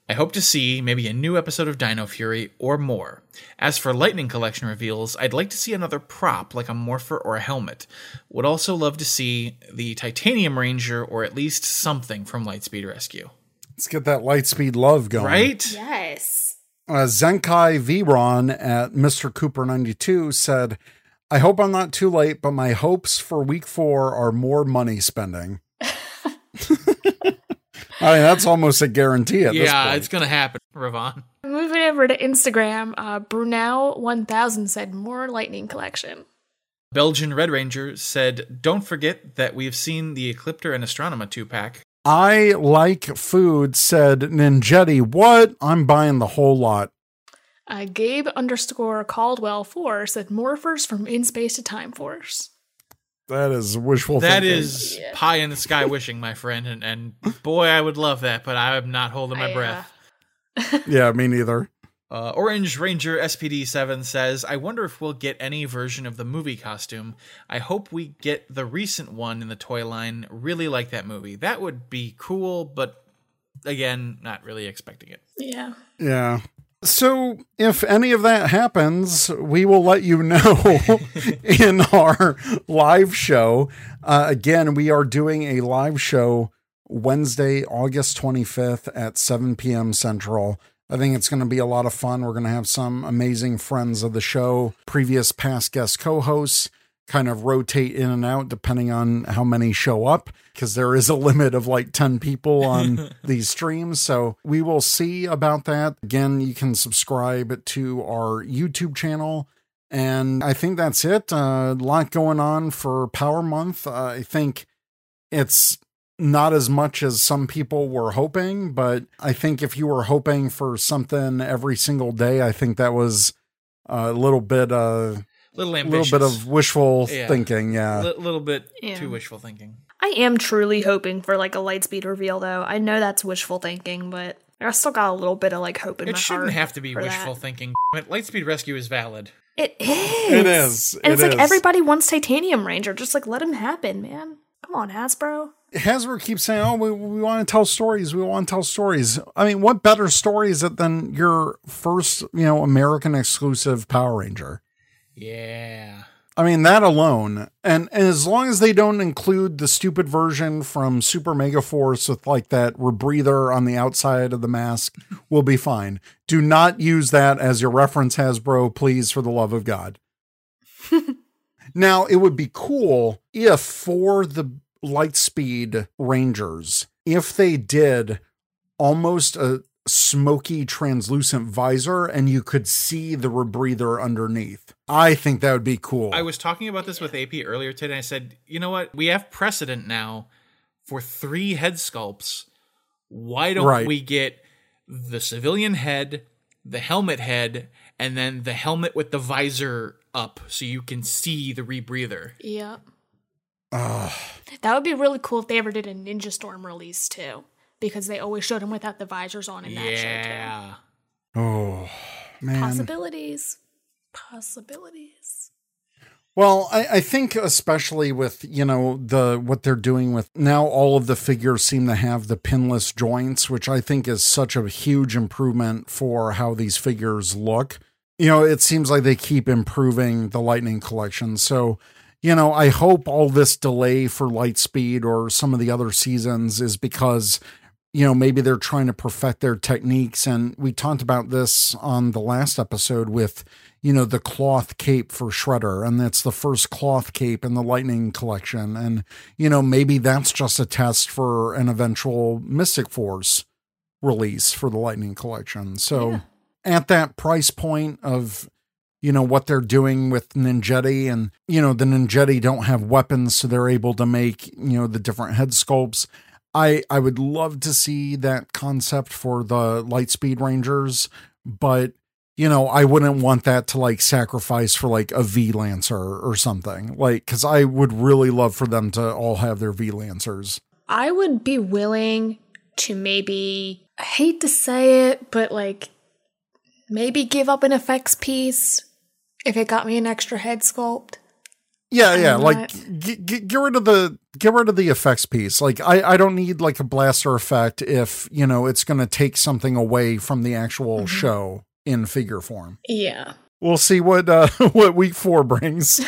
I hope to see maybe a new episode of Dino Fury or more. As for Lightning Collection reveals, I'd like to see another prop like a morpher or a helmet. Would also love to see the Titanium Ranger or at least something from Lightspeed Rescue. Let's get that Lightspeed love going. Right? Yes. Uh, Zenkai V-Ron at Mister Cooper ninety-two said, I hope I'm not too late, but my hopes for week four are more money spending. I mean, that's almost a guarantee at yeah, this point. Yeah, it's going to happen, Ravon. Moving over to Instagram, uh, Brunel one thousand said, more Lightning Collection. Belgian Red Ranger said, don't forget that we've seen the Ecliptor and Astronema two-pack. I like food, said Ninjetti. What? I'm buying the whole lot. Uh, Gabe underscore Caldwell four said, morphers from In Space to Time Force. That is wishful that thinking. That is yeah. pie in the sky wishing, my friend. And, and boy, I would love that, but I'm not holding my I, breath. Uh... yeah, me neither. Uh, Orange Ranger S P D seven says, I wonder if we'll get any version of the movie costume. I hope we get the recent one in the toy line. Really like that movie. That would be cool, but again, not really expecting it. Yeah. Yeah. So if any of that happens, we will let you know in our live show. Uh, again, we are doing a live show Wednesday, August twenty-fifth at seven p.m. Central. I think it's going to be a lot of fun. We're going to have some amazing friends of the show, previous past guest co-hosts, kind of rotate in and out depending on how many show up, because there is a limit of like ten people on these streams. So we will see about that. Again, you can subscribe to our YouTube channel. And I think that's it. A uh, lot going on for Power Month. Uh, I think it's not as much as some people were hoping, but I think if you were hoping for something every single day, I think that was a little bit uh Little ambitious. Little bit of wishful yeah. thinking, yeah. A L- little bit yeah. too wishful thinking. I am truly hoping for like a Lightspeed reveal, though. I know that's wishful thinking, but I still got a little bit of like hope in it my heart. It shouldn't have to be wishful that. thinking. Lightspeed Rescue is valid. It is. It is. And it it's is. like everybody wants Titanium Ranger. Just like let him happen, man. Come on, Hasbro. Hasbro keeps saying, oh, we, we want to tell stories. We want to tell stories. I mean, what better story is it than your first, you know, American exclusive Power Ranger? Yeah. I mean, that alone. And, and as long as they don't include the stupid version from Super Mega Force with like that rebreather on the outside of the mask, we'll be fine. Do not use that as your reference, Hasbro, please, for the love of God. Now, it would be cool if for the Lightspeed Rangers, if they did almost a smoky translucent visor and you could see the rebreather underneath. I think that would be cool. I was talking about this with A P earlier today. And I said, you know what? We have precedent now for three head sculpts. Why don't right. we get the civilian head, the helmet head, and then the helmet with the visor up so you can see the rebreather? Yep. Ugh. That would be really cool if they ever did a Ninja Storm release too. Because they always showed him without the visors on in that yeah. show too. Oh, man. Possibilities. Possibilities. Well, I, I think especially with, you know, the what they're doing with now all of the figures seem to have the pinless joints, which I think is such a huge improvement for how these figures look. you know, it seems like they keep improving the Lightning Collection. So, you know, I hope all this delay for Lightspeed or some of the other seasons is because, you know, maybe they're trying to perfect their techniques. And we talked about this on the last episode with, you know, the cloth cape for Shredder, and that's the first cloth cape in the Lightning Collection. And, you know, maybe that's just a test for an eventual Mystic Force release for the Lightning Collection. So yeah. At that price point of, you know, what they're doing with Ninjetti, and, you know, the Ninjetti don't have weapons, so they're able to make, you know, the different head sculpts. I, I would love to see that concept for the Lightspeed Rangers, but, you know, I wouldn't want that to like sacrifice for like a V-Lancer or something, like, cause I would really love for them to all have their V-Lancers. I would be willing to maybe, I hate to say it, but like maybe give up an effects piece if it got me an extra head sculpt. Yeah, yeah, like g- g- get rid of the get rid of the effects piece. Like I, I don't need like a blaster effect if, you know, it's going to take something away from the actual mm-hmm. show in figure form. Yeah. We'll see what uh, what week four brings.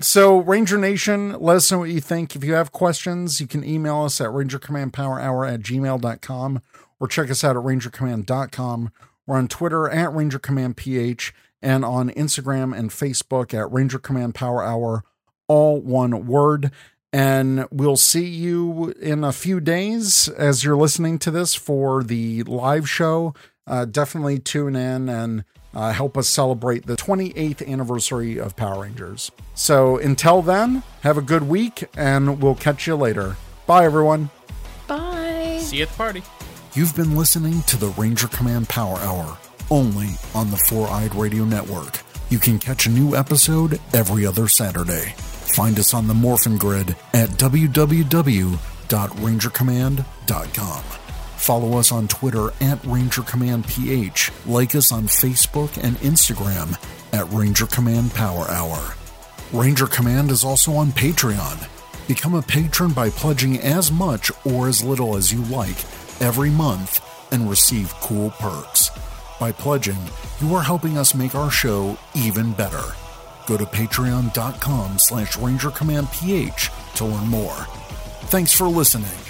So, Ranger Nation, let us know what you think. If you have questions, you can email us at ranger command power hour at gmail dot com or check us out at ranger command dot com. We're on Twitter at ranger command p h. And on Instagram and Facebook at Ranger Command Power Hour, all one word. And we'll see you in a few days as you're listening to this for the live show. Uh, definitely tune in and uh, help us celebrate the twenty-eighth anniversary of Power Rangers. So until then, have a good week and we'll catch you later. Bye, everyone. Bye. See you at the party. You've been listening to the Ranger Command Power Hour, only on the Four-Eyed Radio Network. You can catch a new episode every other Saturday. Find us on the Morphin Grid at w w w dot ranger command dot com. Follow us on Twitter at ranger command p h. Like us on Facebook and Instagram at Ranger Command Power Hour. Ranger Command is also on Patreon. Become a patron by pledging as much or as little as you like every month and receive cool perks. By pledging, you are helping us make our show even better. Go to patreon dot com slash ranger command p h to learn more. Thanks for listening.